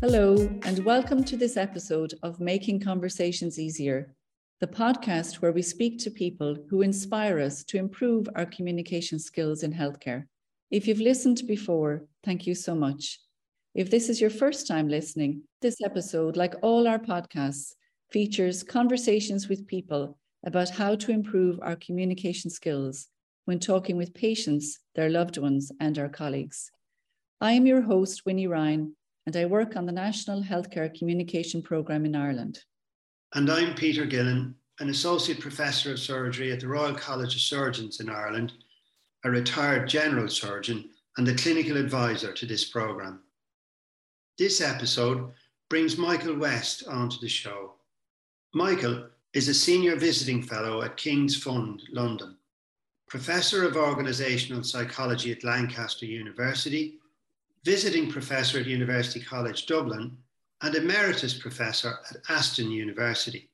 Hello, and welcome to this episode of Making Conversations Easier, the podcast where we speak to people who inspire us to improve our communication skills in healthcare. If you've listened before, thank you so much. If this is your first time listening, this episode, like all our podcasts, features conversations with people about how to improve our communication skills when talking with patients, their loved ones, and our colleagues. I am your host, Winnie Ryan, and I work on the National Healthcare Communication Programme in Ireland. And I'm Peter Gillen, an Associate Professor of Surgery at the Royal College of Surgeons in Ireland, a retired general surgeon and the clinical advisor to this programme. This episode brings Michael West onto the show. Michael is a Senior Visiting Fellow at King's Fund London, Professor of Organisational Psychology at Lancaster University, Visiting Professor at University College Dublin, and Emeritus Professor at Aston University.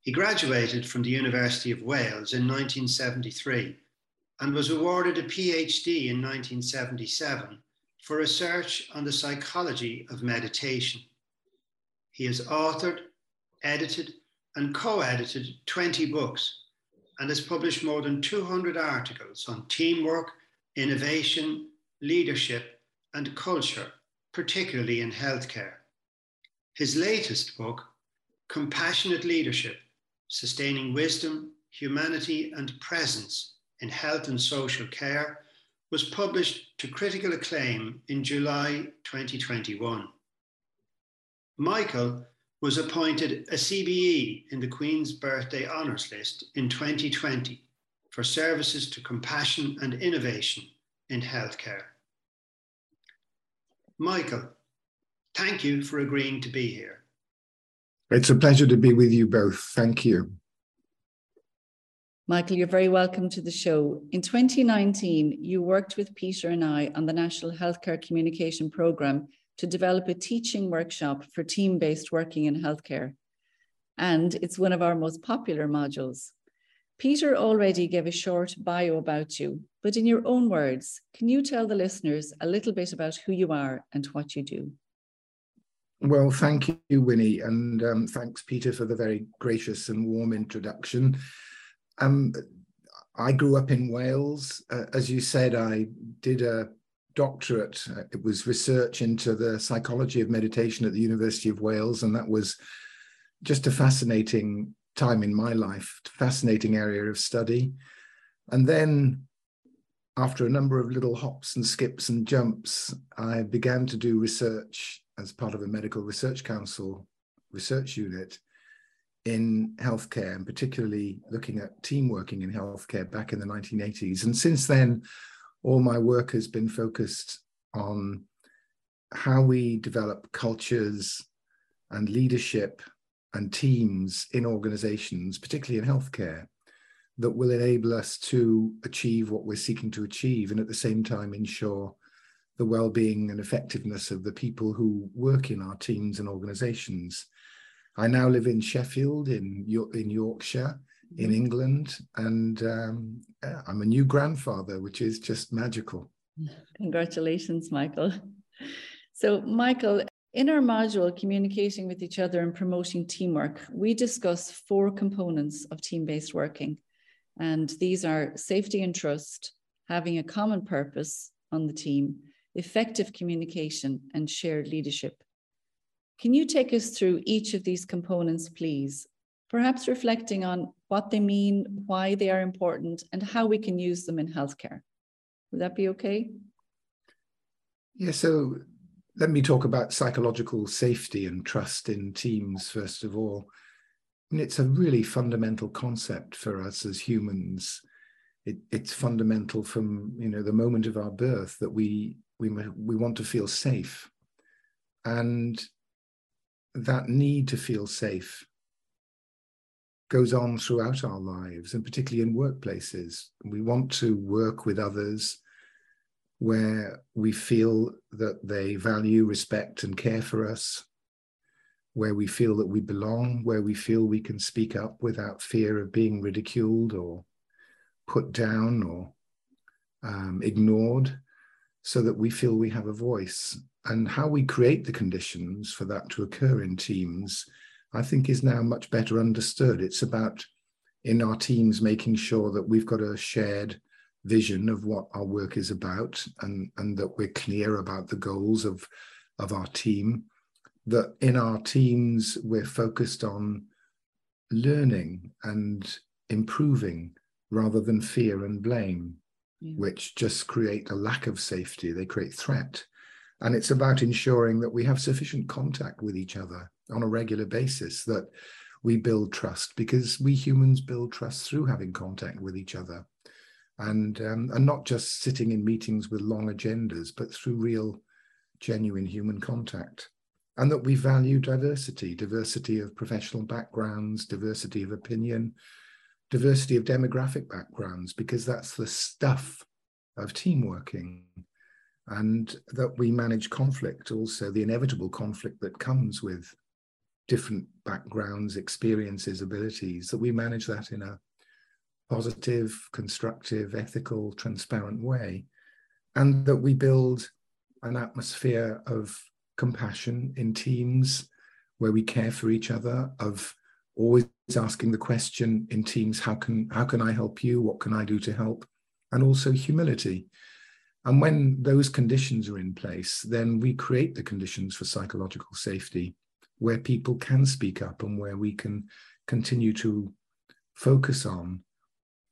He graduated from the University of Wales in 1973 and was awarded a PhD in 1977 for research on the psychology of meditation. He has authored, edited, and co-edited 20 books and has published more than 200 articles on teamwork, innovation, leadership, and culture, particularly in healthcare. His latest book, Compassionate Leadership: Sustaining Wisdom, Humanity and Presence in Health and Social Care, was published to critical acclaim in July 2021. Michael was appointed a CBE in the Queen's Birthday Honours List in 2020 for services to compassion and innovation in healthcare. Michael, thank you for agreeing to be here. It's a pleasure to be with you both. Thank you. Michael, you're very welcome to the show. In 2019, you worked with Peter and I on the National Healthcare Communication Programme to develop a teaching workshop for team-based working in healthcare. And it's one of our most popular modules. Peter already gave a short bio about you, but in your own words, can you tell the listeners a little bit about who you are and what you do? Well, thank you, Winnie, and thanks, Peter, for the very gracious and warm introduction. I grew up in Wales. As you said, I did a doctorate. It was research into the psychology of meditation at the University of Wales, and that was just a fascinating time in my life, fascinating area of study. And then, after a number of little hops and skips and jumps, I began to do research as part of a Medical Research Council research unit in healthcare, and particularly looking at team working in healthcare back in the 1980s. And since then, all my work has been focused on how we develop cultures and leadership and teams in organizations, particularly in healthcare, that will enable us to achieve what we're seeking to achieve, and at the same time ensure the well-being and effectiveness of the people who work in our teams and organizations. I now live in Sheffield, in Yorkshire, in England, and I'm a new grandfather, which is just magical. Congratulations, Michael. So, Michael, in our module, Communicating with Each Other and Promoting Teamwork, we discuss four components of team-based working. And these are safety and trust, having a common purpose on the team, effective communication, and shared leadership. Can you take us through each of these components, please? Perhaps reflecting on what they mean, why they are important, and how we can use them in healthcare. Would that be okay? Yeah, so let me talk about psychological safety and trust in teams, first of all. And it's a really fundamental concept for us as humans. It's fundamental from the moment of our birth that we want to feel safe, and that need to feel safe goes on throughout our lives, and particularly in workplaces. We want to work with others where we feel that they value, respect, and care for us, where we feel that we belong, where we feel we can speak up without fear of being ridiculed or put down or ignored. so that we feel we have a voice. And how we create the conditions for that to occur in teams, I think, is now much better understood. It's about, in our teams, making sure that we've got a shared vision of what our work is about, and that we're clear about the goals of our team, that in our teams we're focused on learning and improving rather than fear and blame, which just create a lack of safety. They create threat. And it's about ensuring that we have sufficient contact with each other on a regular basis, that we build trust, because we humans build trust through having contact with each other, and not just sitting in meetings with long agendas, but through real, genuine human contact. And that we value diversity, diversity of professional backgrounds, diversity of opinion, diversity of demographic backgrounds, because that's the stuff of team working. And that we manage conflict, also the inevitable conflict that comes with different backgrounds, experiences, abilities, that we manage that in a positive, constructive, ethical, transparent way. And that we build an atmosphere of compassion in teams where we care for each other, of always asking the question in teams, how can I help you? What can I do to help? And also humility. And when those conditions are in place, then we create the conditions for psychological safety, where people can speak up and where we can continue to focus on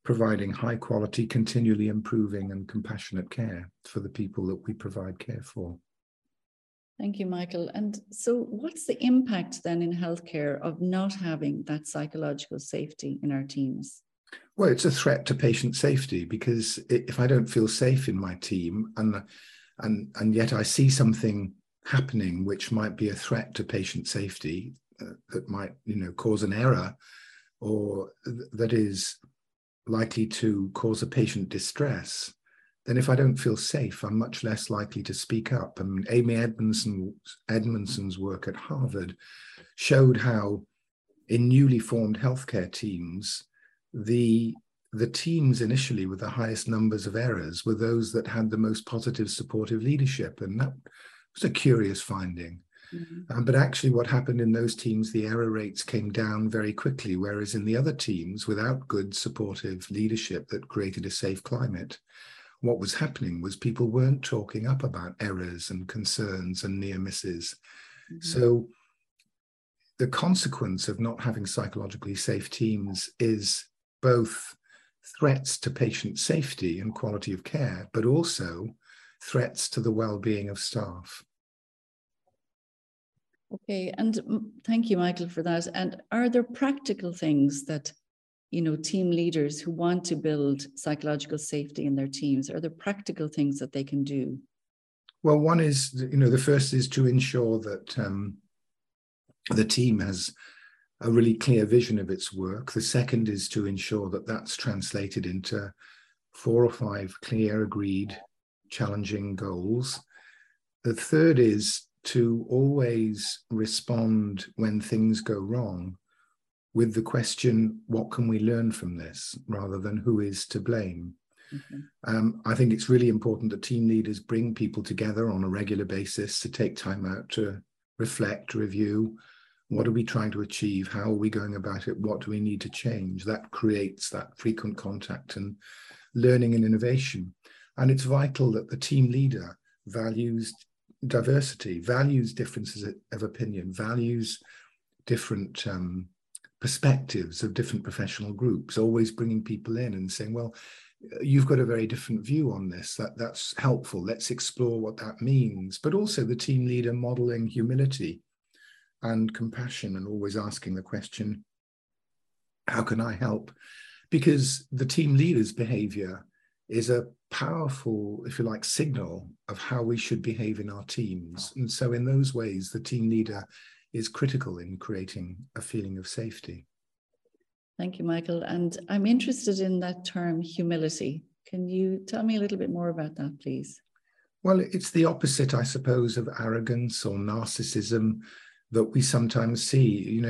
providing high quality, continually improving and compassionate care for the people that we provide care for. Thank you, Michael. And so what's the impact then in healthcare of not having that psychological safety in our teams? Well, it's a threat to patient safety, because if I don't feel safe in my team and yet I see something happening which might be a threat to patient safety, that might, cause an error, or that is likely to cause a patient distress, then if I don't feel safe, I'm much less likely to speak up. I mean, Amy Edmondson's work at Harvard showed how in newly formed healthcare teams, the teams initially with the highest numbers of errors were those that had the most positive, supportive leadership. And that was a curious finding. Mm-hmm. But actually what happened in those teams, the error rates came down very quickly, whereas in the other teams without good, supportive leadership that created a safe climate, what was happening was people weren't talking up about errors and concerns and near misses. Mm-hmm. So the consequence of not having psychologically safe teams is both threats to patient safety and quality of care, but also threats to the well-being of staff. Okay, and thank you, Michael, for that. And are there practical things that team leaders who want to build psychological safety in their teams, are there practical things that they can do? Well, one is, the first is to ensure that the team has a really clear vision of its work. The second is to ensure that that's translated into 4 or 5 clear, agreed, challenging goals. The third is to always respond when things go wrong with the question, what can we learn from this, rather than who is to blame? Mm-hmm. I think it's really important that team leaders bring people together on a regular basis to take time out to reflect, review, what are we trying to achieve? How are we going about it? What do we need to change? That creates that frequent contact and learning and innovation. And it's vital that the team leader values diversity, values differences of opinion, values different perspectives of different professional groups, always bringing people in and saying, well, you've got a very different view on this. That's helpful. Let's explore what that means. But also the team leader modeling humility and compassion and always asking the question, how can I help? Because the team leader's behavior is a powerful, if you like, signal of how we should behave in our teams. And so in those ways, the team leader is critical in creating a feeling of safety. Thank you, Michael. And I'm interested in that term, humility. Can you tell me a little bit more about that, please? Well, it's the opposite, I suppose, of arrogance or narcissism that we sometimes see.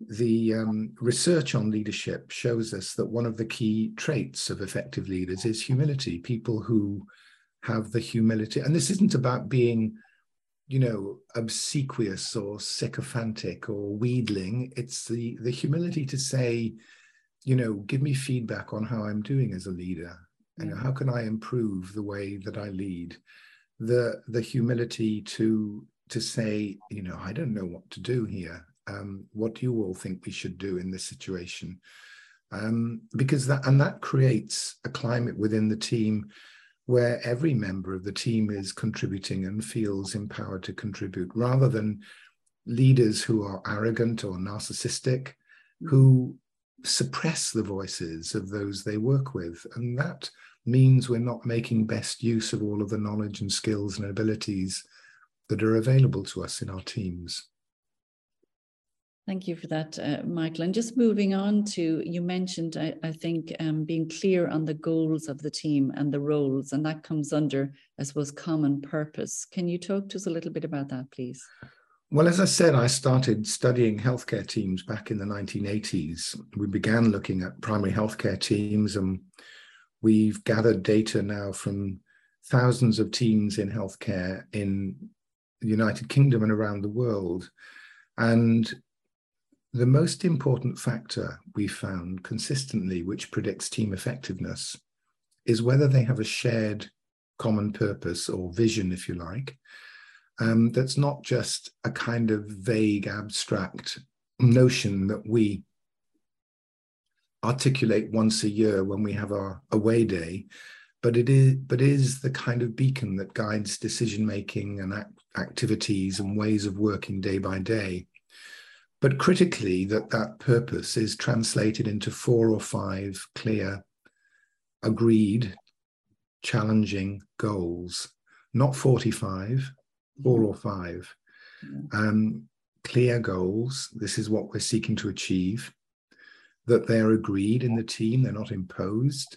The research on leadership shows us that one of the key traits of effective leaders is humility. People who have the humility. And this isn't about being, you know, obsequious or sycophantic or wheedling. It's the humility to say, you know, give me feedback on how I'm doing as a leader. You know, how can I improve the way that I lead? The humility to say, you know, I don't know what to do here. What do you all think we should do in this situation? Because that creates a climate within the team where every member of the team is contributing and feels empowered to contribute, rather than leaders who are arrogant or narcissistic, who suppress the voices of those they work with. And that means we're not making best use of all of the knowledge and skills and abilities that are available to us in our teams. Thank you for that, Michael. And just moving on to, you mentioned, I think, being clear on the goals of the team and the roles, and that comes under, I suppose, common purpose. Can you talk to us a little bit about that, please? Well, as I said, I started studying healthcare teams back in the 1980s. We began looking at primary healthcare teams, and we've gathered data now from thousands of teams in healthcare in the United Kingdom and around the world. And the most important factor we found consistently, which predicts team effectiveness, is whether they have a shared common purpose or vision, if you like. That's not just a kind of vague, abstract notion that we articulate once a year when we have our away day, but it is the kind of beacon that guides decision-making and activities and ways of working day by day. But critically, that purpose is translated into 4 or 5 clear, agreed, challenging goals, not 45. 4 or 5 clear goals. This is what we're seeking to achieve, that they're agreed in the team, they're not imposed,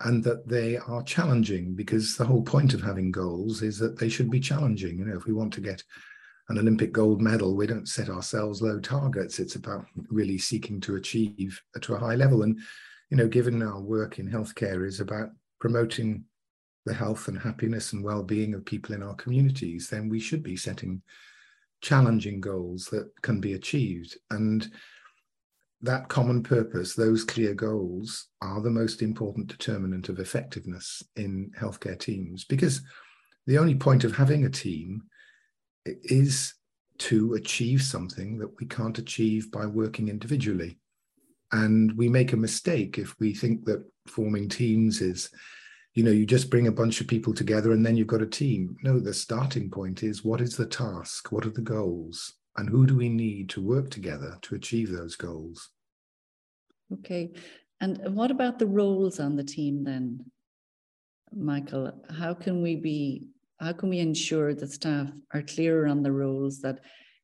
and that they are challenging, because the whole point of having goals is that they should be challenging. You know, if we want to get an Olympic gold medal, we don't set ourselves low targets. It's about really seeking to achieve to a high level. And, you know, given our work in healthcare is about promoting the health and happiness and well-being of people in our communities, then we should be setting challenging goals that can be achieved. And that common purpose, those clear goals, are the most important determinant of effectiveness in healthcare teams, because the only point of having a team is to achieve something that we can't achieve by working individually. And we make a mistake if we think that forming teams is, you know, you just bring a bunch of people together and then you've got a team. No, the starting point is, what is the task? What are the goals? And who do we need to work together to achieve those goals? Okay. And what about the roles on the team then, Michael? How can we ensure that staff are clearer on the roles, that,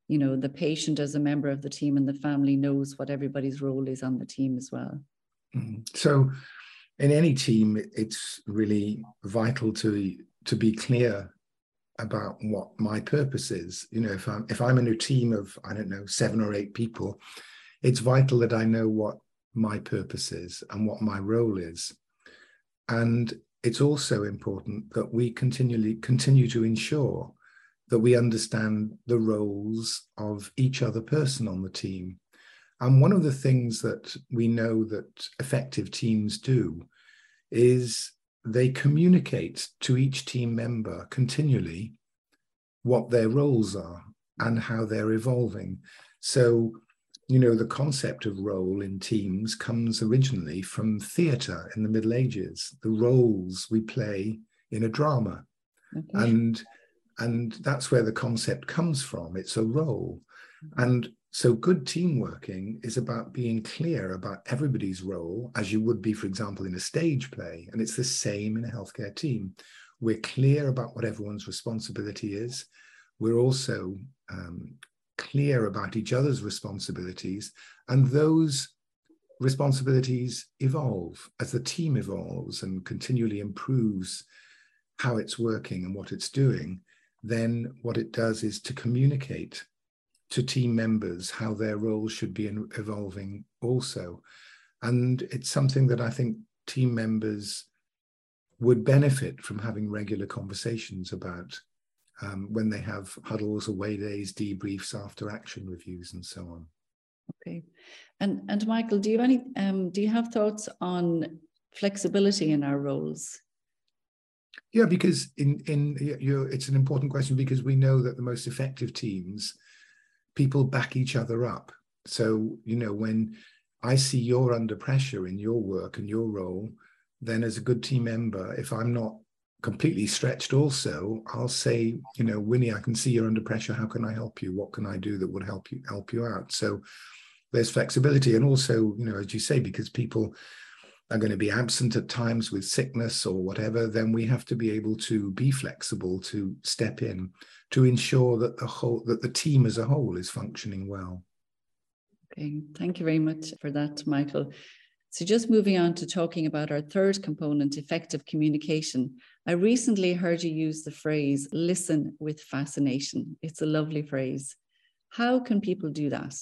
you know, the patient as a member of the team and the family knows what everybody's role is on the team as well? So, in any team, it's really vital to be clear about what my purpose is. You know, if I'm in a team of, I don't know, 7 or 8 people, it's vital that I know what my purpose is and what my role is. And it's also important that we continue to ensure that we understand the roles of each other person on the team. And one of the things that we know that effective teams do is they communicate to each team member continually what their roles are and how they're evolving. So, you know, the concept of role in teams comes originally from theatre in the Middle Ages, the roles we play in a drama. Okay. And that's where the concept comes from. It's a role. And so good team working is about being clear about everybody's role, as you would be, for example, in a stage play. And it's the same in a healthcare team. We're clear about what everyone's responsibility is. We're also clear about each other's responsibilities. And those responsibilities evolve as the team evolves and continually improves how it's working and what it's doing. Then what it does is to communicate to team members how their roles should be evolving also. And it's something that I think team members would benefit from having regular conversations about when they have huddles, away days, debriefs, after action reviews, and so on. Okay, and Michael, do you have thoughts on flexibility in our roles? Yeah, because it's an important question, because we know that the most effective teams, people back each other up. So when I see you're under pressure in your work and your role, then as a good team member, if I'm not completely stretched also, I'll say, Winnie, I can see you're under pressure. How can I help you? What can I do that would help you out? So there's flexibility. And also, as you say, because people are going to be absent at times with sickness or whatever, then we have to be able to be flexible, to step in, to ensure that the team as a whole is functioning well. Okay, thank you very much for that, Michael. So just moving on to talking about our third component, effective communication. I recently heard you use the phrase, listen with fascination. It's a lovely phrase. How can people do that?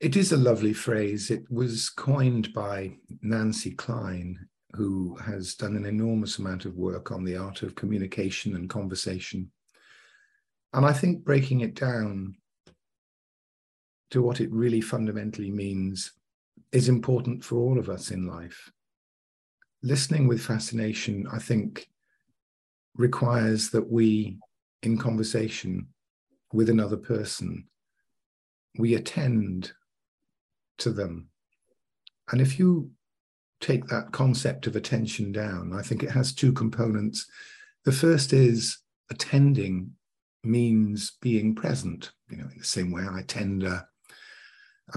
It is a lovely phrase. It was coined by Nancy Klein, who has done an enormous amount of work on the art of communication and conversation. And I think breaking it down to what it really fundamentally means is important for all of us in life. Listening with fascination, I think, requires that we, in conversation with another person, we attend to them. And if you take that concept of attention down, I think it has two components. The first is attending means being present, in the same way I attend a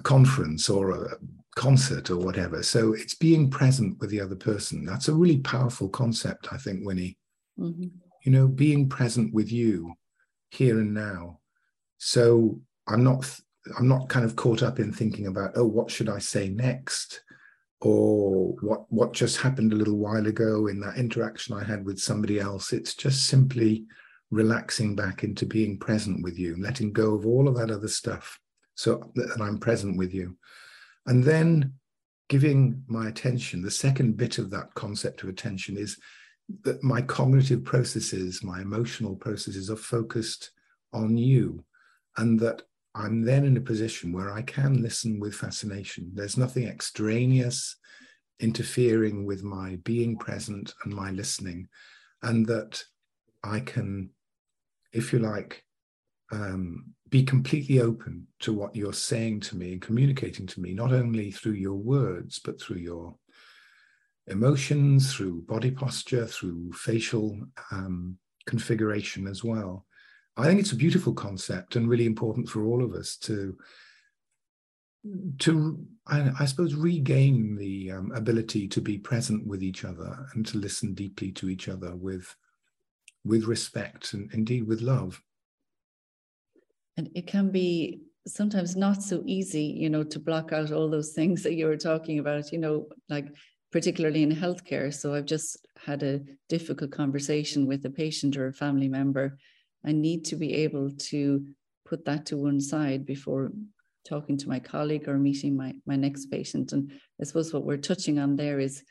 conference or a concert or whatever. So it's being present with the other person. That's a really powerful concept, I think, Winnie. Mm-hmm. Being present with you here and now. So I'm not kind of caught up in thinking about, oh, what should I say next? Or what just happened a little while ago in that interaction I had with somebody else. It's just simply relaxing back into being present with you, letting go of all of that other stuff. So that I'm present with you. And then giving my attention, the second bit of that concept of attention is that my cognitive processes, my emotional processes are focused on you, and that I'm then in a position where I can listen with fascination. There's nothing extraneous interfering with my being present and my listening, and that I can, if you like, be completely open to what you're saying to me and communicating to me, not only through your words, but through your emotions, through body posture, through facial configuration as well. I think it's a beautiful concept and really important for all of us to, I suppose, regain the ability to be present with each other and to listen deeply to each other with respect and indeed with love. And it can be sometimes not so easy, to block out all those things that you were talking about, like particularly in healthcare. So I've just had a difficult conversation with a patient or a family member. I need to be able to put that to one side before talking to my colleague or meeting my next patient. And I suppose what we're touching on there is,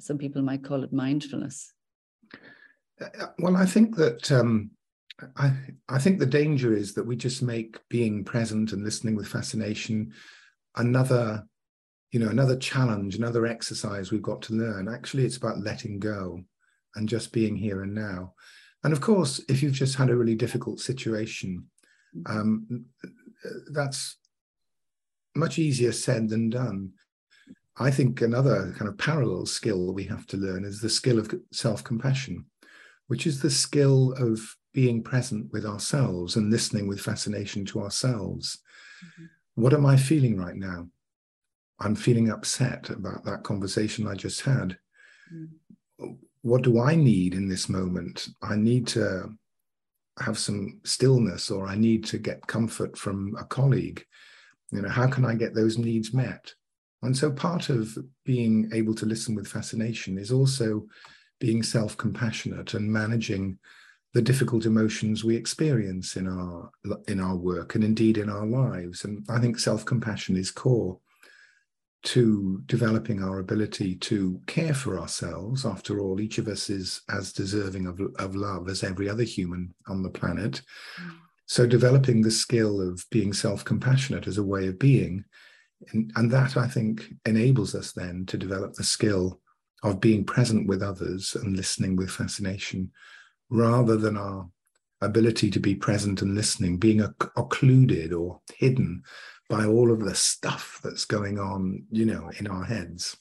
some people might call it mindfulness. Well, I think that... I think the danger is that we just make being present and listening with fascination another challenge, another exercise we've got to learn. Actually, it's about letting go and just being here and now. And of course, if you've just had a really difficult situation, that's much easier said than done. I think another kind of parallel skill we have to learn is the skill of self-compassion, which is the skill of being present with ourselves and listening with fascination to ourselves. Mm-hmm. What am I feeling right now? I'm feeling upset about that conversation I just had. Mm-hmm. What do I need in this moment? I need to have some stillness, or I need to get comfort from a colleague. How can I get those needs met? And so part of being able to listen with fascination is also being self-compassionate and managing the difficult emotions we experience in our work and indeed in our lives. And I think self-compassion is core. to developing our ability to care for ourselves. After all, each of us is as deserving of love as every other human on the planet. So developing the skill of being self-compassionate as a way of being, and that, I think, enables us then to develop the skill of being present with others and listening with fascination, rather than our ability to be present and listening being occluded or hidden by all of the stuff that's going on, you know, in our heads.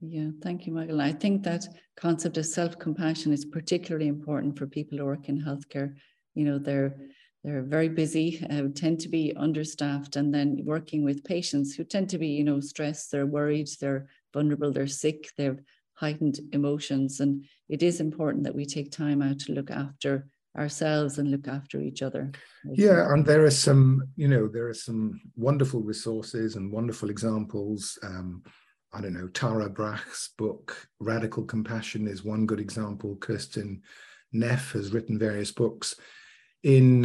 Yeah, thank you, Michael. I think that concept of self-compassion is particularly important for people who work in healthcare. You know, they're very busy, tend to be understaffed, and then working with patients who tend to be, you know, stressed, they're worried, they're vulnerable, they're sick, they've heightened emotions. And it is important that we take time out to look after ourselves and look after each other. Yeah, and there are some, you know, there are some wonderful resources and wonderful examples. I don't know, Tara Brach's book, Radical Compassion, is one good example. Kirsten Neff has written various books. In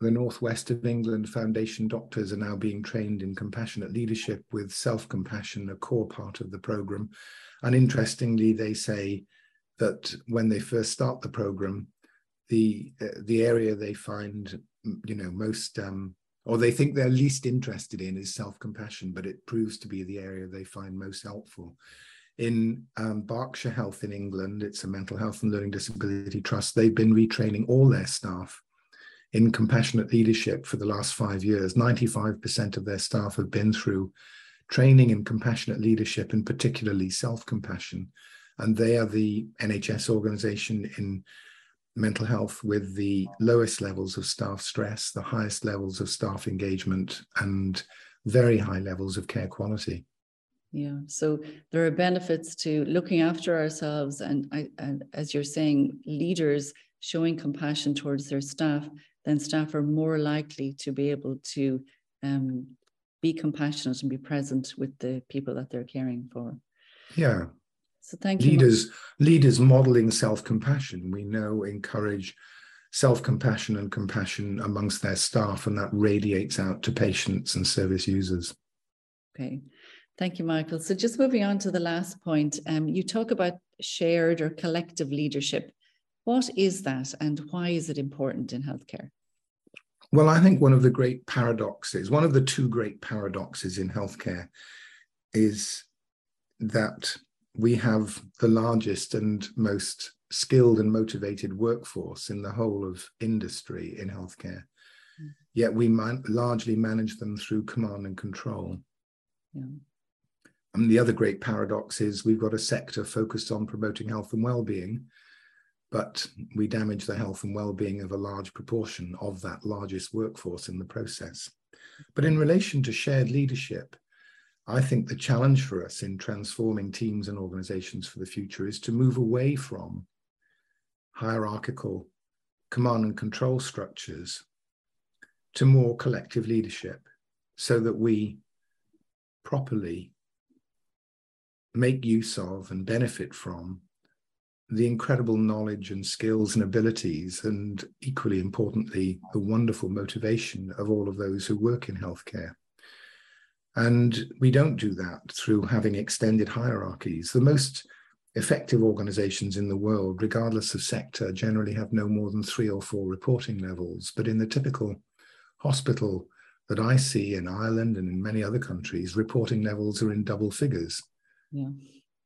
the northwest of England, foundation doctors are now being trained in compassionate leadership with self-compassion, a core part of the programme. And interestingly, they say that when they first start the programme, the area they find, you know, most or they think they're least interested in is self-compassion, but it proves to be the area they find most helpful. In Berkshire Health in England, it's a mental health and learning disability trust. They've been retraining all their staff in compassionate leadership for the last 5 years. 95% of their staff have been through training in compassionate leadership, and particularly self-compassion. And they are the NHS organisation in mental health with the lowest levels of staff stress, the highest levels of staff engagement, and very high levels of care quality. Yeah, so there are benefits to looking after ourselves, and as you're saying, leaders showing compassion towards their staff, then staff are more likely to be able to be compassionate and be present with the people that they're caring for. Yeah. So thank you. Leaders modeling self-compassion, we know, encourage self-compassion and compassion amongst their staff, and that radiates out to patients and service users. Okay, thank you, Michael. So just moving on to the last point, you talk about shared or collective leadership. What is that, and why is it important in healthcare? Well, I think one of the great paradoxes, one of the two great paradoxes in healthcare, is that we have the largest and most skilled and motivated workforce in the whole of industry in healthcare. Mm. Yet we largely manage them through command and control. Yeah. And the other great paradox is we've got a sector focused on promoting health and well-being, but we damage the health and well-being of a large proportion of that largest workforce in the process. But in relation to shared leadership, I think the challenge for us in transforming teams and organizations for the future is to move away from hierarchical command and control structures to more collective leadership, so that we properly make use of and benefit from the incredible knowledge and skills and abilities, and equally importantly, the wonderful motivation of all of those who work in healthcare. And we don't do that through having extended hierarchies. The most effective organizations in the world, regardless of sector, generally have no more than 3 or 4 reporting levels. But in the typical hospital that I see in Ireland and in many other countries, reporting levels are in double figures. Yeah.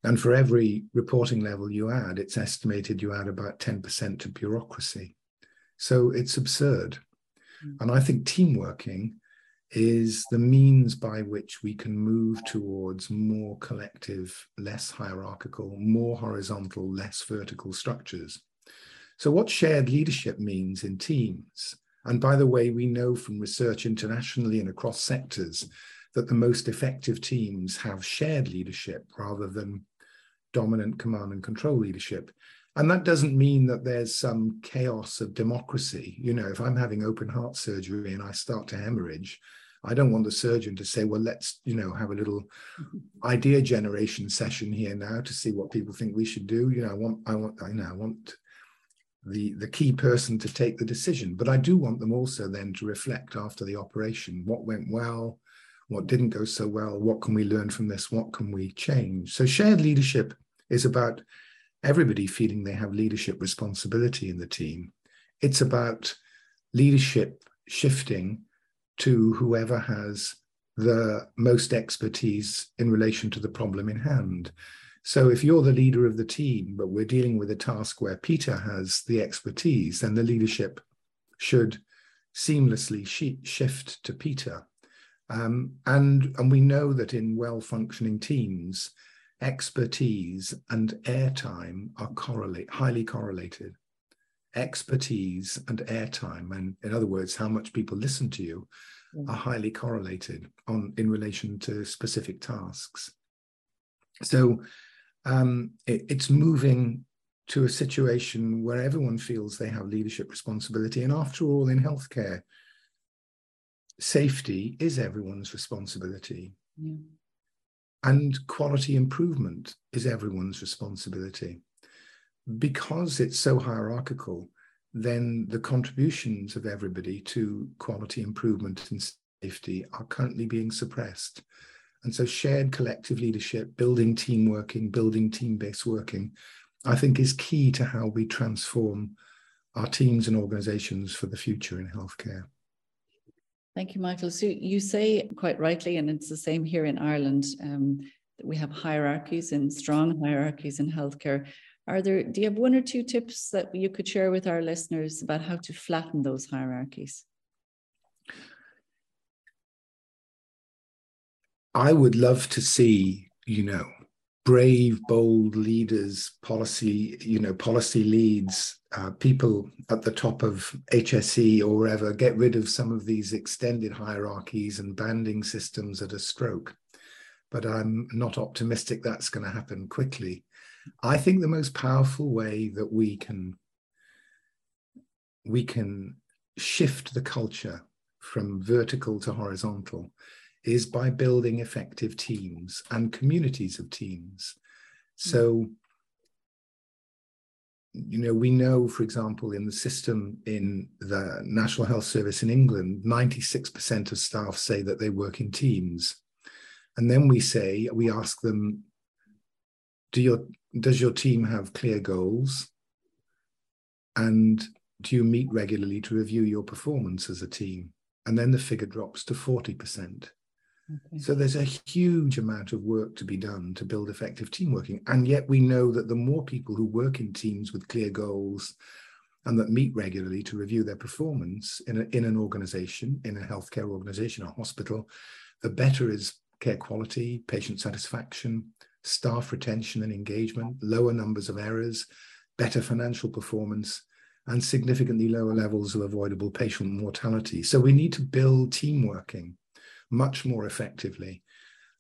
And for every reporting level you add, it's estimated you add about 10% to bureaucracy. So it's absurd. Mm. And I think teamworking is the means by which we can move towards more collective, less hierarchical, more horizontal, less vertical structures. So what shared leadership means in teams, and by the way, we know from research internationally and across sectors that the most effective teams have shared leadership rather than dominant command and control leadership. And that doesn't mean that there's some chaos of democracy. You know, if I'm having open heart surgery and I start to hemorrhage, I don't want the surgeon to say, well, let's, you know, have a little idea generation session here now to see what people think we should do. You know, I want the key person to take the decision, but I do want them also then to reflect after the operation, what went well, what didn't go so well, what can we learn from this, what can we change? So shared leadership is about everybody feeling they have leadership responsibility in the team. It's about leadership shifting to whoever has the most expertise in relation to the problem in hand. So if you're the leader of the team, but we're dealing with a task where Peter has the expertise, then the leadership should seamlessly shift to Peter. And we know that in well-functioning teams, expertise and airtime are highly correlated. Expertise and airtime, and in other words, how much people listen to you, are highly correlated in relation to specific tasks. So it's moving to a situation where everyone feels they have leadership responsibility. And after all, in healthcare, safety is everyone's responsibility. Yeah. And quality improvement is everyone's responsibility. Because it's so hierarchical, then the contributions of everybody to quality improvement and safety are currently being suppressed. And so shared collective leadership, building team working, building team-based working, I think is key to how we transform our teams and organizations for the future in healthcare. Thank you, Michael. So you say quite rightly, and it's the same here in Ireland, that we have hierarchies and strong hierarchies in healthcare. Do you have one or two tips that you could share with our listeners about how to flatten those hierarchies? I would love to see, brave, bold leaders, policy leads, people at the top of HSE or wherever, get rid of some of these extended hierarchies and banding systems at a stroke. But I'm not optimistic that's going to happen quickly. I think the most powerful way that we can shift the culture from vertical to horizontal is by building effective teams and communities of teams. So, we know, for example, in the system in the National Health Service in England, 96% of staff say that they work in teams. And then we ask them, does your team have clear goals? And do you meet regularly to review your performance as a team? And then the figure drops to 40%. Okay. So there's a huge amount of work to be done to build effective team working. And yet we know that the more people who work in teams with clear goals and that meet regularly to review their performance in an organization, in a healthcare organization, a hospital, the better is care quality, patient satisfaction, staff retention and engagement, lower numbers of errors, better financial performance, and significantly lower levels of avoidable patient mortality. So we need to build team working much more effectively.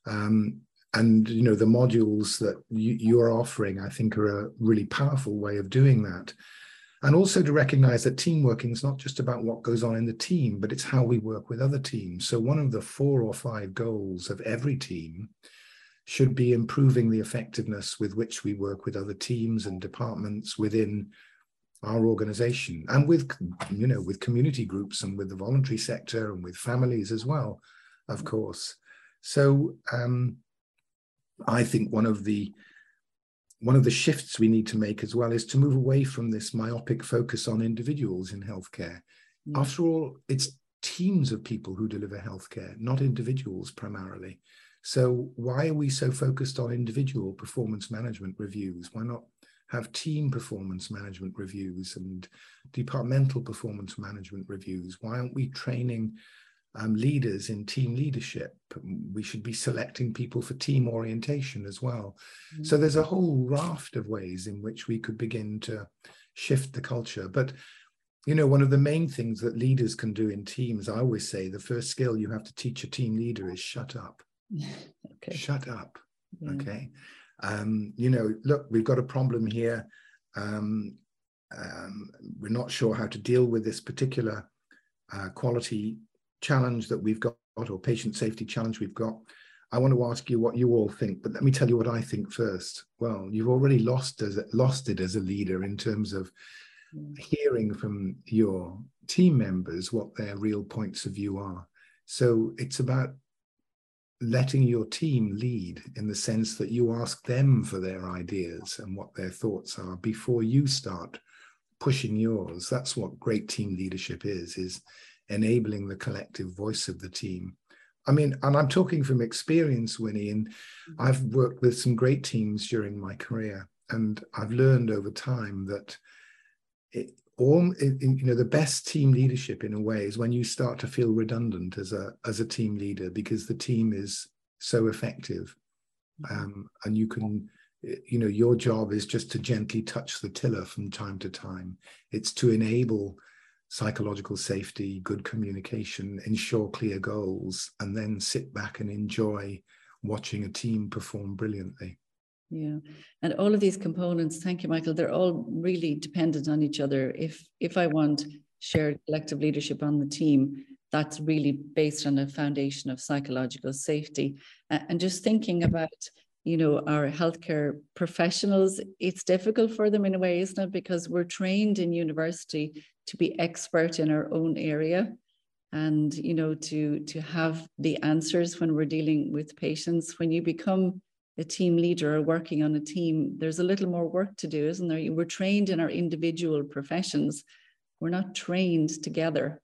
And the modules that you're offering, I think, are a really powerful way of doing that. And also to recognize that team working is not just about what goes on in the team, but it's how we work with other teams. So one of the 4 or 5 goals of every team should be improving the effectiveness with which we work with other teams and departments within our organization, and with community groups and with the voluntary sector and with families as well, of course. So I think one of the shifts we need to make as well is to move away from this myopic focus on individuals in healthcare. Mm. After all, it's teams of people who deliver healthcare, not individuals primarily. So why are we so focused on individual performance management reviews? Why not have team performance management reviews and departmental performance management reviews? Why aren't we training leaders in team leadership? We should be selecting people for team orientation as well. Mm-hmm. So there's a whole raft of ways in which we could begin to shift the culture. But, one of the main things that leaders can do in teams, I always say the first skill you have to teach a team leader is shut up. Okay. Shut up. Yeah. Okay. Look, we've got a problem here. We're not sure how to deal with this particular quality challenge that we've got, or patient safety challenge we've got. I want to ask you what you all think, but let me tell you what I think first. Well, you've already lost it as a leader in terms of hearing from your team members what their real points of view are. So it's about letting your team lead in the sense that you ask them for their ideas and what their thoughts are before you start pushing yours. That's what great team leadership is enabling the collective voice of the team. I mean, and I'm talking from experience, Winnie, and I've worked with some great teams during my career, and I've learned over time that the best team leadership in a way is when you start to feel redundant as a team leader, because the team is so effective, and you can, your job is just to gently touch the tiller from time to time. It's to enable psychological safety, good communication, ensure clear goals, and then sit back and enjoy watching a team perform brilliantly. Yeah, and all of these components, thank you, Michael, they're all really dependent on each other. If I want shared collective leadership on the team, that's really based on a foundation of psychological safety. And just thinking about, our healthcare professionals, it's difficult for them in a way, isn't it? Because we're trained in university to be expert in our own area, and, to have the answers when we're dealing with patients. When you become a team leader or working on a team, there's a little more work to do, isn't there? We're trained in our individual professions. We're not trained together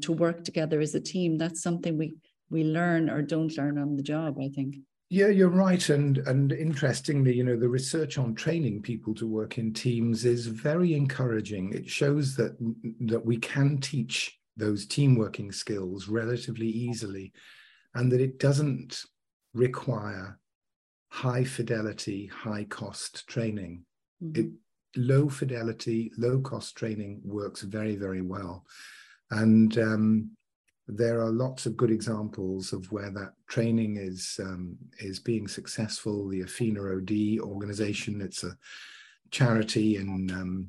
to work together as a team. That's something we learn or don't learn on the job, I think. Yeah, you're right. And interestingly, the research on training people to work in teams is very encouraging. It shows that we can teach those team working skills relatively easily, and that it doesn't require high fidelity, high cost training. Low fidelity, low cost training works very, very well. And there are lots of good examples of where that training is being successful. The Athena OD organization, it's a charity in the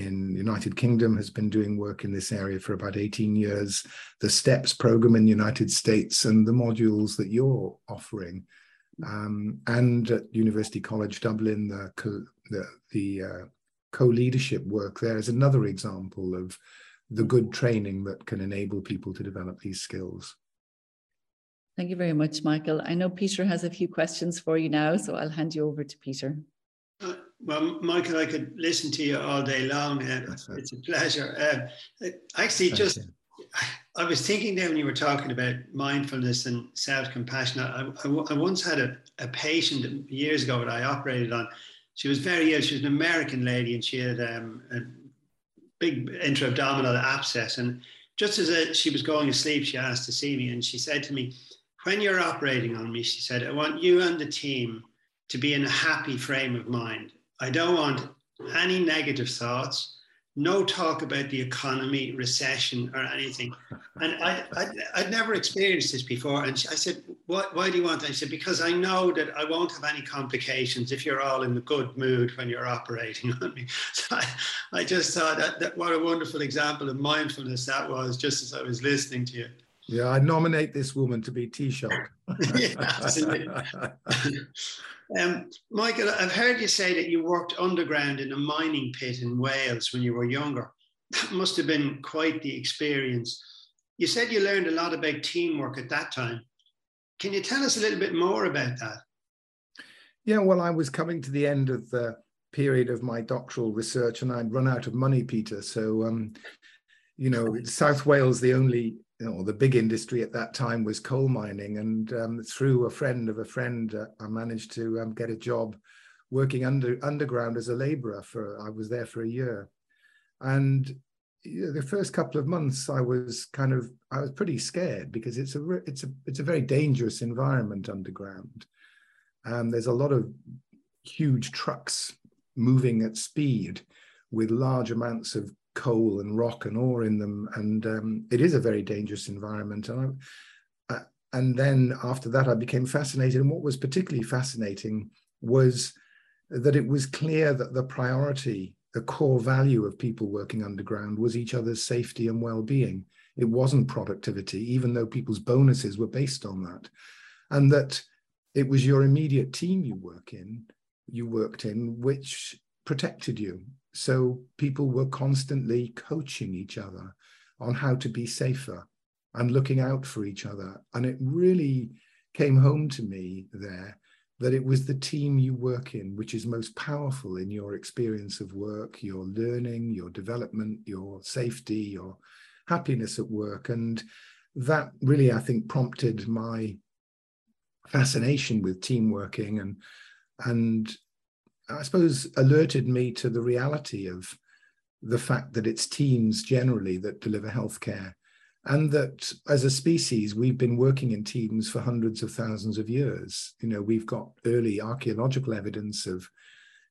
United Kingdom, has been doing work in this area for about 18 years. The STEPS program in the United States, and the modules that you're offering. And at University College Dublin, the co-leadership work there is another example of the good training that can enable people to develop these skills. Thank you very much, Michael. I know Peter has a few questions for you now, so I'll hand you over to Peter. Well, Michael, I could listen to you all day long. It's a pleasure. I was thinking there when you were talking about mindfulness and self-compassion. I once had a patient years ago that I operated on. She was very ill. She was an American lady, and she had a big intra-abdominal abscess. And just as she was going to sleep, she asked to see me, and she said to me, "When you're operating on me," she said, "I want you and the team to be in a happy frame of mind. I don't want any negative thoughts. No talk about the economy, recession, or anything." And I'd never experienced this before. And I said, why do you want that? She said, "Because I know that I won't have any complications if you're all in the good mood when you're operating on me." So I just thought that what a wonderful example of mindfulness that was, just as I was listening to you. Yeah, I nominate this woman to be Taoiseach. Yeah, absolutely. Michael, I've heard you say that you worked underground in a mining pit in Wales when you were younger. That must have been quite the experience. You said you learned a lot about teamwork at that time. Can you tell us a little bit more about that? Yeah, well, I was coming to the end of the period of my doctoral research, and I'd run out of money, Peter. So, South Wales, the big industry at that time was coal mining, and through a friend of a friend, I managed to get a job working underground as a labourer. I was there for a year, and the first couple of months I was pretty scared, because it's a very dangerous environment underground. There's a lot of huge trucks moving at speed with large amounts of coal and rock and ore in them, and it is a very dangerous environment. And then after that, I became fascinated. And what was particularly fascinating was that it was clear that the priority, the core value of people working underground, was each other's safety and well-being. It wasn't productivity, even though people's bonuses were based on that, and that it was your immediate team you worked in, which protected you. So people were constantly coaching each other on how to be safer and looking out for each other. And it really came home to me there, that it was the team you work in which is most powerful in your experience of work, your learning, your development, your safety, your happiness at work. And that really, I think, prompted my fascination with team working, and I suppose alerted me to the reality of the fact that it's teams generally that deliver healthcare, and that as a species, we've been working in teams for hundreds of thousands of years. You know, we've got early archaeological evidence of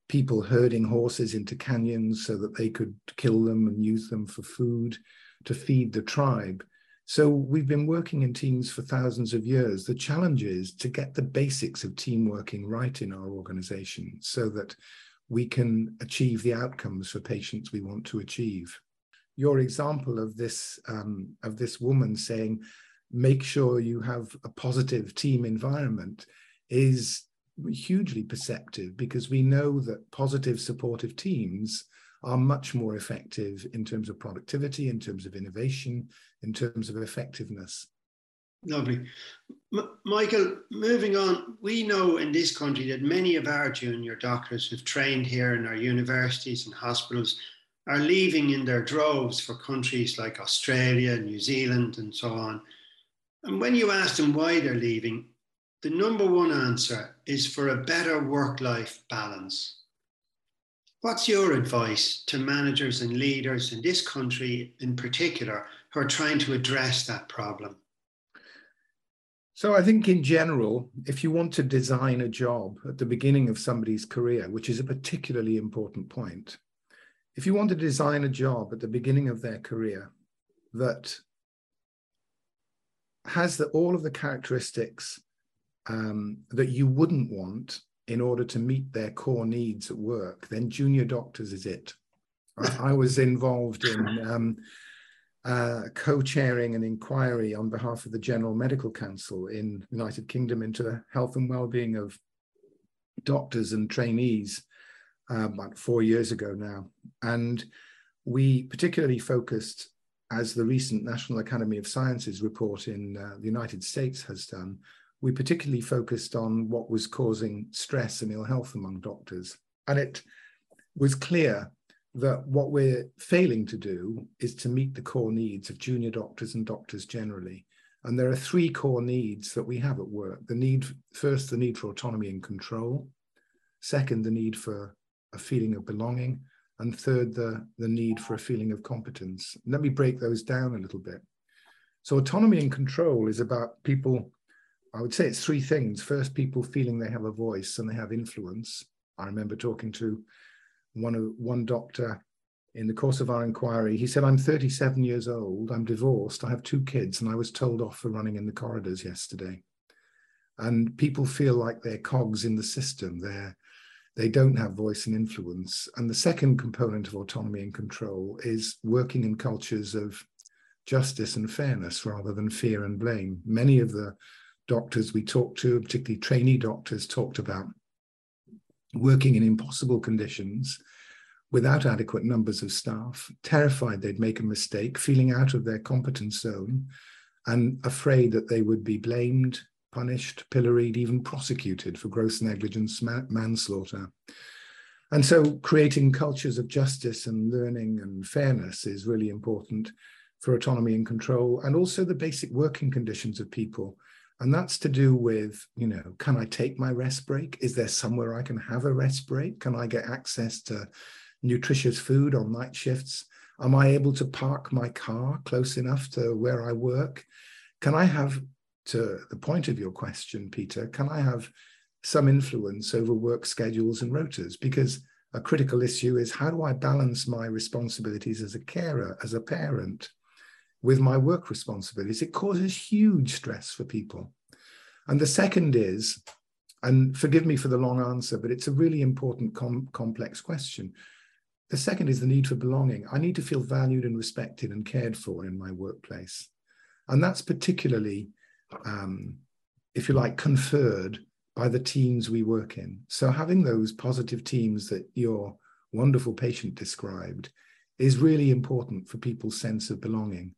people herding horses into canyons so that they could kill them and use them for food to feed the tribe. So we've been working in teams for thousands of years. The challenge is to get the basics of team working right in our organization so that we can achieve the outcomes for patients we want to achieve. Your example of this woman saying, make sure you have a positive team environment, is hugely perceptive, because we know that positive, supportive teams are much more effective in terms of productivity, in terms of innovation, in terms of effectiveness. Lovely. Michael, moving on, we know in this country that many of our junior doctors who've trained here in our universities and hospitals are leaving in their droves for countries like Australia, New Zealand, and so on. And when you ask them why they're leaving, the number one answer is for a better work-life balance. What's your advice to managers and leaders in this country in particular who are trying to address that problem? So I think in general, if you want to design a job at the beginning of somebody's career, which is a particularly important point, if you want to design a job at the beginning of their career that has all of the characteristics that you wouldn't want in order to meet their core needs at work, then junior doctors is it. I was involved in co-chairing an inquiry on behalf of the General Medical Council in United Kingdom into the health and well-being of doctors and trainees about 4 years ago now. And we particularly focused, as the recent National Academy of Sciences report in the United States has done, we particularly focused on what was causing stress and ill health among doctors. And it was clear that what we're failing to do is to meet the core needs of junior doctors and doctors generally. And there are three core needs that we have at work. The need, first, the need for autonomy and control. Second, the need for a feeling of belonging. And third, the need for a feeling of competence. Let me break those down a little bit. So autonomy and control is about people, I would say it's three things. First, people feeling they have a voice and they have influence. I remember talking to one doctor in the course of our inquiry. He said, I'm 37 years old, I'm divorced, I have two kids, and I was told off for running in the corridors yesterday. And people feel like they're cogs in the system. They don't have voice and influence. And the second component of autonomy and control is working in cultures of justice and fairness rather than fear and blame. Many of the doctors we talked to, particularly trainee doctors, talked about working in impossible conditions without adequate numbers of staff, terrified they'd make a mistake, feeling out of their competence zone, and afraid that they would be blamed, punished, pilloried, even prosecuted for gross negligence, manslaughter. And so creating cultures of justice and learning and fairness is really important for autonomy and control, and also the basic working conditions of people. And that's to do with, you know, can I take my rest break? Is there somewhere I can have a rest break? Can I get access to nutritious food on night shifts? Am I able to park my car close enough to where I work? Can I have, to the point of your question, Peter, can I have some influence over work schedules and rotas? Because a critical issue is, how do I balance my responsibilities as a carer, as a parent, with my work responsibilities? It causes huge stress for people. And the second is, and forgive me for the long answer, but it's a really important complex question. The second is the need for belonging. I need to feel valued and respected and cared for in my workplace. And that's particularly, if you like, conferred by the teams we work in. So having those positive teams that your wonderful patient described is really important for people's sense of belonging,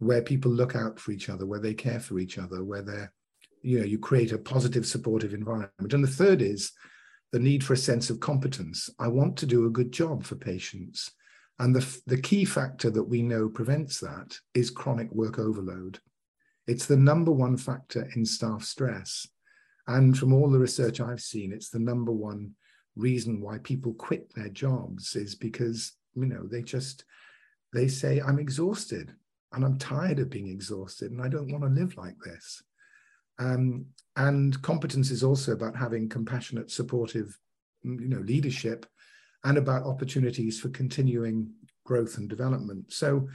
where people look out for each other, where they care for each other, where they're you create a positive, supportive environment. And the third is the need for a sense of competence. I want to do a good job for patients. And the key factor that we know prevents that is chronic work overload. It's the #1 factor in staff stress. And from all the research I've seen, it's the #1 reason why people quit their jobs, is because, you know, they say, I'm exhausted and I'm tired of being exhausted and I don't want to live like this. And competence is also about having compassionate, supportive, leadership, and about opportunities for continuing growth and development. So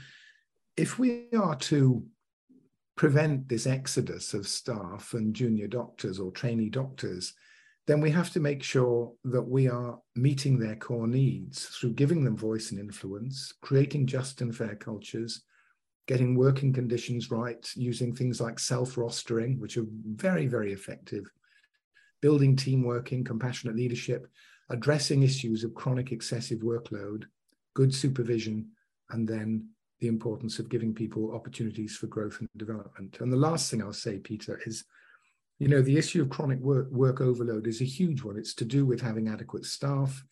if we are to prevent this exodus of staff and junior doctors or trainee doctors, then we have to make sure that we are meeting their core needs through giving them voice and influence, creating just and fair cultures, getting working conditions right, using things like self-rostering, which are very, very effective, building team working, compassionate leadership, addressing issues of chronic excessive workload, good supervision, and then the importance of giving people opportunities for growth and development. And the last thing I'll say, Peter, is, the issue of chronic work overload is a huge one. It's to do with having adequate staff.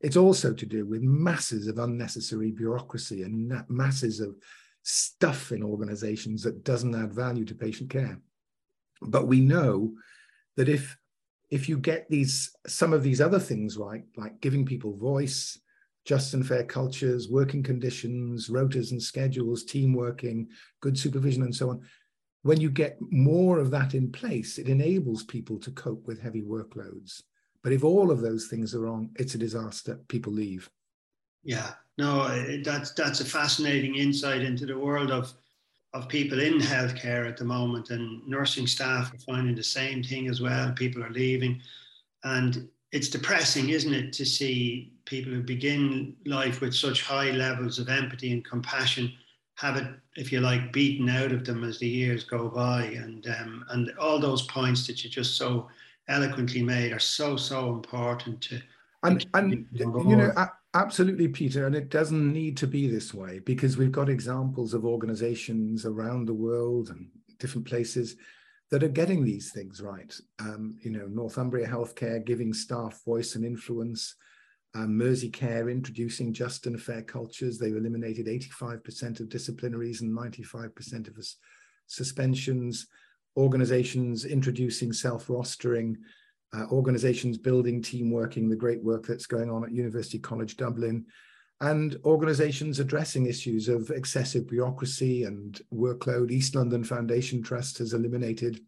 It's also to do with masses of unnecessary bureaucracy and masses of stuff in organizations that doesn't add value to patient care. But we know that if you get some of these other things right, like giving people voice, just and fair cultures, working conditions, rotas and schedules, team working, good supervision, and so on, when you get more of that in place, it enables people to cope with heavy workloads. But if all of those things are wrong, it's a disaster. People leave. Yeah, no, that's a fascinating insight into the world of people in healthcare at the moment, and nursing staff are finding the same thing as well. People are leaving, and it's depressing, isn't it, to see people who begin life with such high levels of empathy and compassion have it, if you like, beaten out of them as the years go by. And all those points that you just so eloquently made are so important to. And absolutely, Peter, and it doesn't need to be this way, because we've got examples of organizations around the world and different places that are getting these things right. Northumbria Healthcare giving staff voice and influence, Mersey Care introducing just and fair cultures. They've eliminated 85% of disciplinaries and 95% of suspensions. Organizations introducing self-rostering. Organizations building team working, the great work that's going on at University College Dublin, and organizations addressing issues of excessive bureaucracy and workload. East London Foundation Trust has eliminated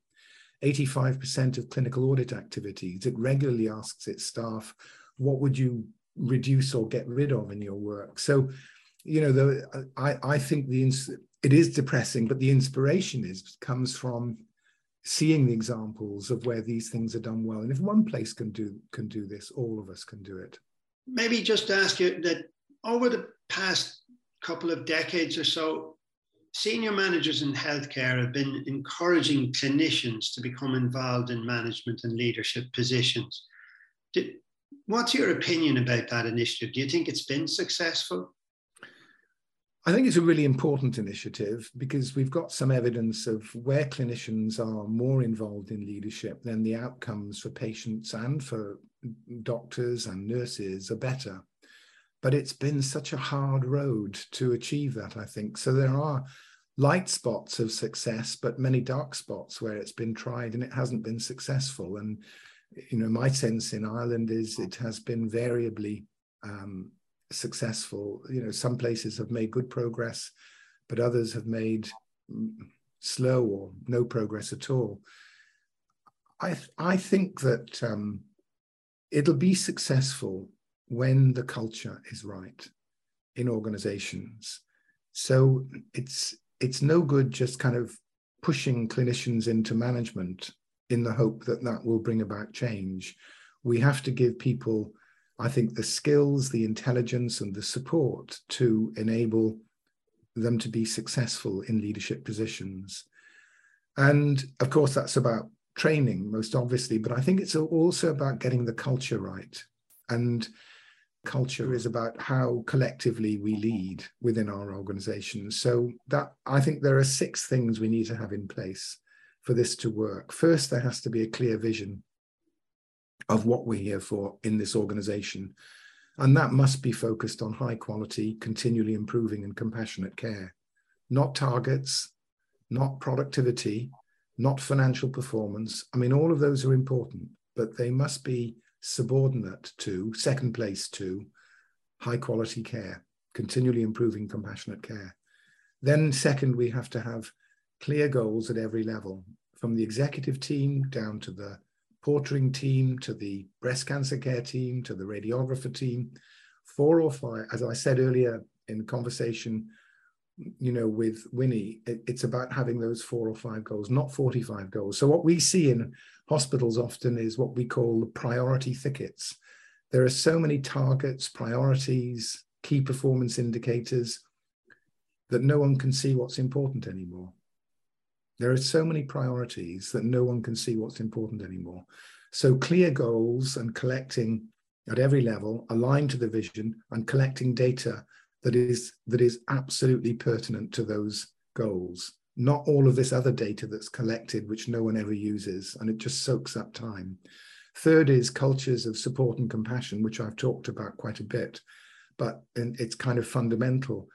85% of clinical audit activities. It regularly asks its staff, what would you reduce or get rid of in your work? So, I think it is depressing, but the inspiration comes from seeing the examples of where these things are done well. And if one place can do this, all of us can do it. Maybe just ask you that over the past couple of decades or so, senior managers in healthcare have been encouraging clinicians to become involved in management and leadership positions. What's your opinion about that initiative? Do you think it's been successful? I think it's a really important initiative, because we've got some evidence of where clinicians are more involved in leadership, then the outcomes for patients and for doctors and nurses are better. But it's been such a hard road to achieve that, I think. So there are light spots of success, but many dark spots where it's been tried and it hasn't been successful. And, my sense in Ireland is it has been variably successful. Some places have made good progress, but others have made slow or no progress at all. I think that it'll be successful when the culture is right in organizations. So it's no good just kind of pushing clinicians into management in the hope that will bring about change. We have to give people, I think, the skills, the intelligence, and the support to enable them to be successful in leadership positions. And of course, that's about training, most obviously, but I think it's also about getting the culture right. And culture is about how collectively we lead within our organizations. So I think there are 6 things we need to have in place for this to work. First, there has to be a clear vision of what we're here for in this organisation, and that must be focused on high quality, continually improving and compassionate care, not targets, not productivity, not financial performance. I mean, all of those are important, but they must be subordinate to, second place to, high quality care, continually improving compassionate care. Then second, we have to have clear goals at every level, from the executive team down to the portering team, to the breast cancer care team, to the radiographer team. 4 or 5, as I said earlier in conversation, you know, with Winnie, it's about having those 4 or 5 goals, not 45 goals. So what we see in hospitals often is what we call the priority thickets. There are so many targets, priorities, key performance indicators that no one can see what's important anymore. There are so many priorities that no one can see what's important anymore. So clear goals and collecting at every level, aligned to the vision and collecting data that is absolutely pertinent to those goals, not all of this other data that's collected, which no one ever uses, and it just soaks up time. Third is cultures of support and compassion, which I've talked about quite a bit, but it's kind of fundamental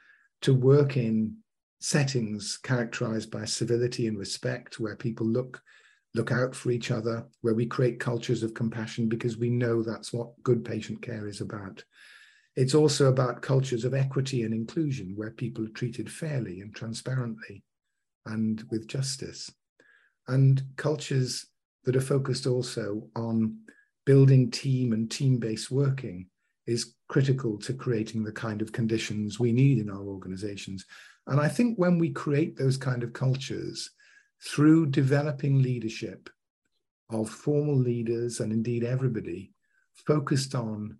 to work in settings characterized by civility and respect, where people look out for each other, where we create cultures of compassion because we know that's what good patient care is about. It's also about cultures of equity and inclusion, where people are treated fairly and transparently and with justice. And cultures that are focused also on building team and team-based working is critical to creating the kind of conditions we need in our organizations. And I think when we create those kind of cultures through developing leadership of formal leaders and indeed everybody focused on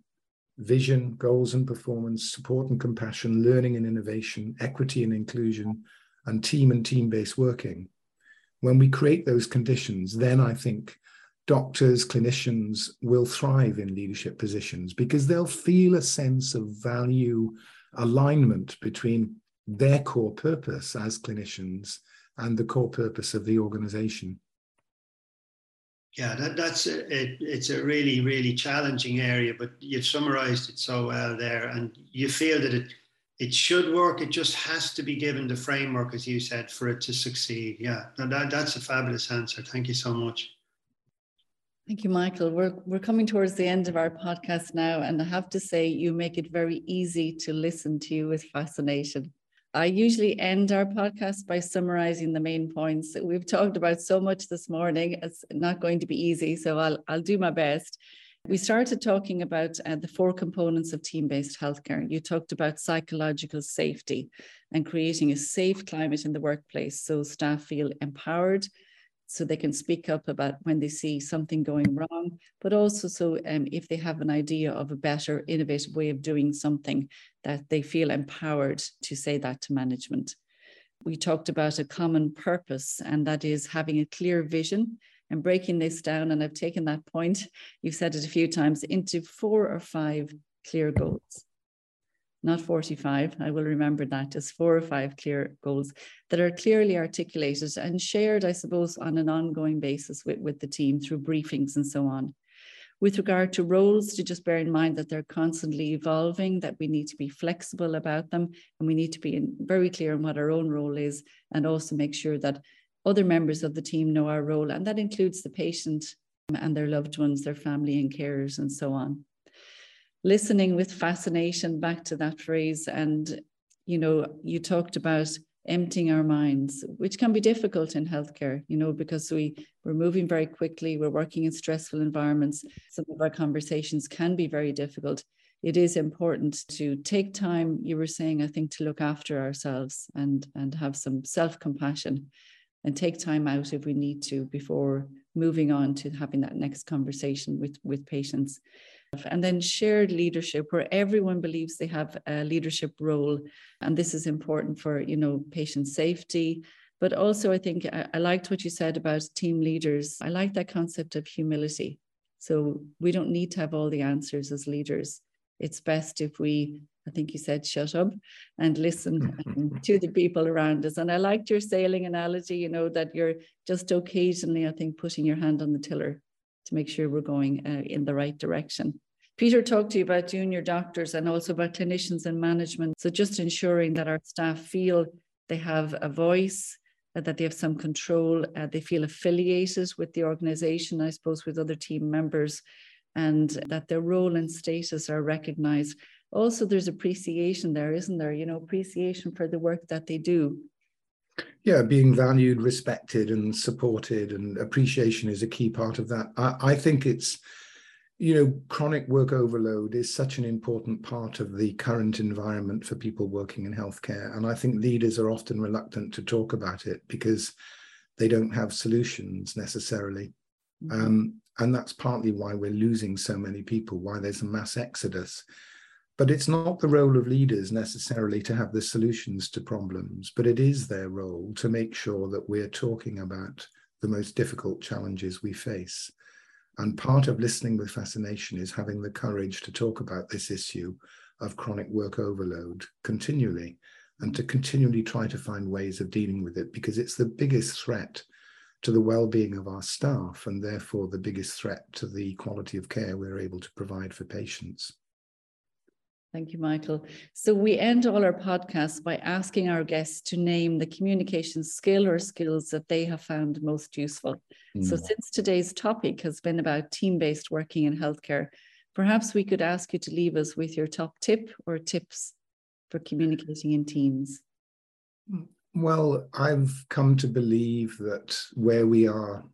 vision, goals and performance, support and compassion, learning and innovation, equity and inclusion, and team-based working. When we create those conditions, then I think doctors, clinicians will thrive in leadership positions because they'll feel a sense of value alignment between their core purpose as clinicians and the core purpose of the organization. Yeah, it's a really, really challenging area, but you've summarized it so well there, and you feel that it should work. It just has to be given the framework, as you said, for it to succeed. Yeah, that's a fabulous answer. Thank you so much. Thank you, Michael. We're coming towards the end of our podcast now, and I have to say you make it very easy to listen to you with fascination. I usually end our podcast by summarizing the main points. We've talked about so much this morning. It's not going to be easy, so I'll do my best. We started talking about the 4 components of team-based healthcare. You talked about psychological safety and creating a safe climate in the workplace so staff feel empowered, so they can speak up about when they see something going wrong, but also so if they have an idea of a better, innovative way of doing something, that they feel empowered to say that to management. We talked about a common purpose, and that is having a clear vision and breaking this down. And I've taken that point, you've said it a few times, into 4 or 5 clear goals. Not 45, I will remember that, as 4 or 5 clear goals that are clearly articulated and shared, I suppose, on an ongoing basis with the team through briefings and so on. With regard to roles, to just bear in mind that they're constantly evolving, that we need to be flexible about them, and we need to be very clear on what our own role is, and also make sure that other members of the team know our role, and that includes the patient and their loved ones, their family and carers and so on. Listening with fascination, back to that phrase, and you know, you talked about emptying our minds, which can be difficult in healthcare, you know, because we're moving very quickly, we're working in stressful environments, some of our conversations can be very difficult. It is important to take time, you were saying, I think, to look after ourselves and have some self-compassion and take time out if we need to before moving on to having that next conversation with patients. And then shared leadership, where everyone believes they have a leadership role. And this is important for, you know, patient safety. But also, I think I liked what you said about team leaders. I like that concept of humility. So we don't need to have all the answers as leaders. It's best if we I think you said, shut up and listen to the people around us. And I liked your sailing analogy, you know, that you're just occasionally, I think, putting your hand on the tiller to make sure we're going in the right direction. Peter talked to you about junior doctors and also about clinicians and management. So just ensuring that our staff feel they have a voice, that they have some control, they feel affiliated with the organization, I suppose, with other team members, and that their role and status are recognized. Also, there's appreciation there, isn't there? You know, appreciation for the work that they do. Yeah, being valued, respected and supported, and appreciation is a key part of that. I think it's, you know, chronic work overload is such an important part of the current environment for people working in healthcare. And I think leaders are often reluctant to talk about it because they don't have solutions necessarily. Mm-hmm. And that's partly why we're losing so many people, why there's a mass exodus. But it's not the role of leaders necessarily to have the solutions to problems, but it is their role to make sure that we're talking about the most difficult challenges we face. And part of listening with fascination is having the courage to talk about this issue of chronic work overload continually, and to continually try to find ways of dealing with it, because it's the biggest threat to the well-being of our staff, and therefore the biggest threat to the quality of care we're able to provide for patients. Thank you, Michael. So we end all our podcasts by asking our guests to name the communication skill or skills that they have found most useful. Mm. So since today's topic has been about team-based working in healthcare, perhaps we could ask you to leave us with your top tip or tips for communicating in teams. Well, I've come to believe that where we are,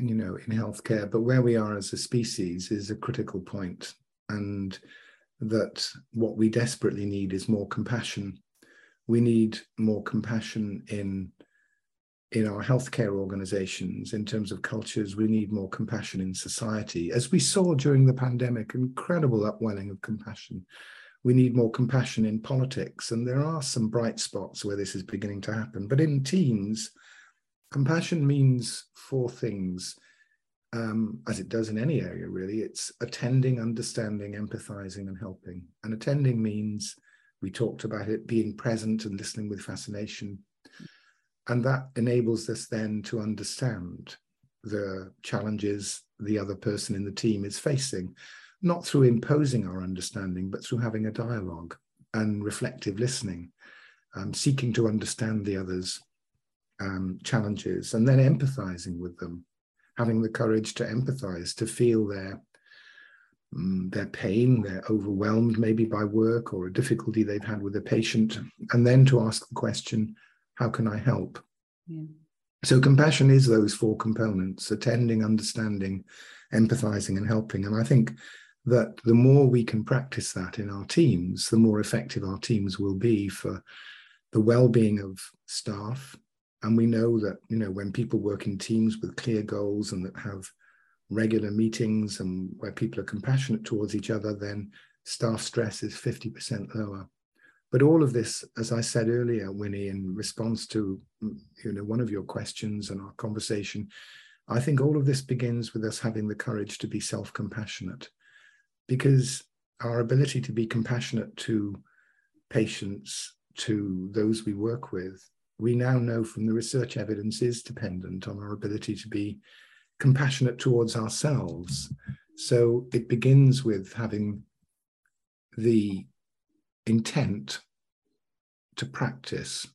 you know, in healthcare, but where we are as a species is a critical point, and that what we desperately need is more compassion. We need more compassion in our healthcare organizations in terms of cultures. We need more compassion in society. As we saw during the pandemic, incredible upwelling of compassion. We need more compassion in politics. And there are some bright spots where this is beginning to happen. But in teams, compassion means four things. As it does in any area, really. It's attending, understanding, empathizing, and helping. And attending means, we talked about it, being present and listening with fascination. And that enables us then to understand the challenges the other person in the team is facing, not through imposing our understanding, but through having a dialogue and reflective listening, seeking to understand the other's challenges, and then empathizing with them. Having the courage to empathize, to feel their pain, they're overwhelmed maybe by work or a difficulty they've had with a patient, and then to ask the question, how can I help? Yeah. So compassion is those four components: attending, understanding, empathizing, and helping. And I think that the more we can practice that in our teams, the more effective our teams will be for the well-being of staff. And we know that, you know, when people work in teams with clear goals and that have regular meetings and where people are compassionate towards each other, then staff stress is 50% lower. But all of this, as I said earlier, Winnie, in response to, you know, one of your questions and our conversation, I think all of this begins with us having the courage to be self-compassionate, because our ability to be compassionate to patients, to those we work with, we now know from the research evidence is dependent on our ability to be compassionate towards ourselves. So it begins with having the intent to practice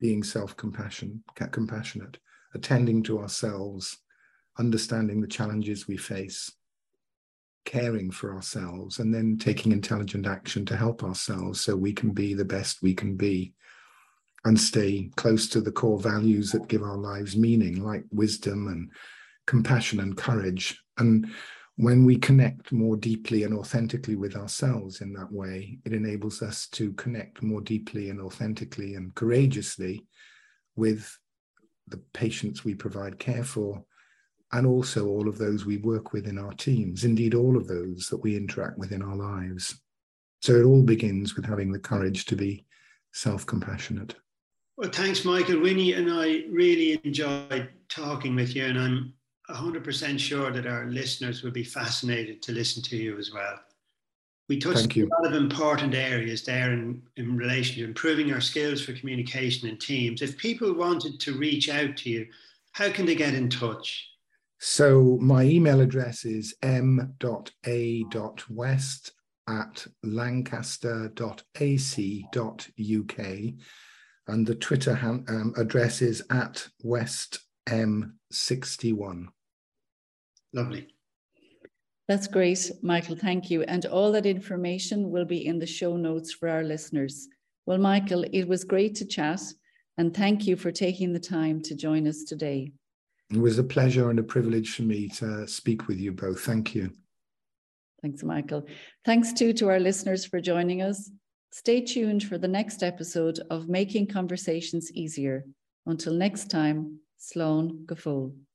being self-compassionate, attending to ourselves, understanding the challenges we face, caring for ourselves, and then taking intelligent action to help ourselves so we can be the best we can be, and stay close to the core values that give our lives meaning, like wisdom and compassion and courage. And when we connect more deeply and authentically with ourselves in that way, it enables us to connect more deeply and authentically and courageously with the patients we provide care for, and also all of those we work with in our teams, indeed all of those that we interact with in our lives. So it all begins with having the courage to be self-compassionate. Well, thanks, Michael. Winnie and I really enjoyed talking with you, and I'm 100% sure that our listeners will be fascinated to listen to you as well. We touched on a lot of important areas there in relation to improving our skills for communication in teams. If people wanted to reach out to you, how can they get in touch? So my email address is m.a.west@lancaster.ac.uk, and the Twitter address is @westm61. Lovely. That's great, Michael, thank you. And all that information will be in the show notes for our listeners. Well, Michael, it was great to chat, and thank you for taking the time to join us today. It was a pleasure and a privilege for me to speak with you both. Thank you. Thanks, Michael. Thanks too to our listeners for joining us. Stay tuned for the next episode of Making Conversations Easier. Until next time, Slán go fóill.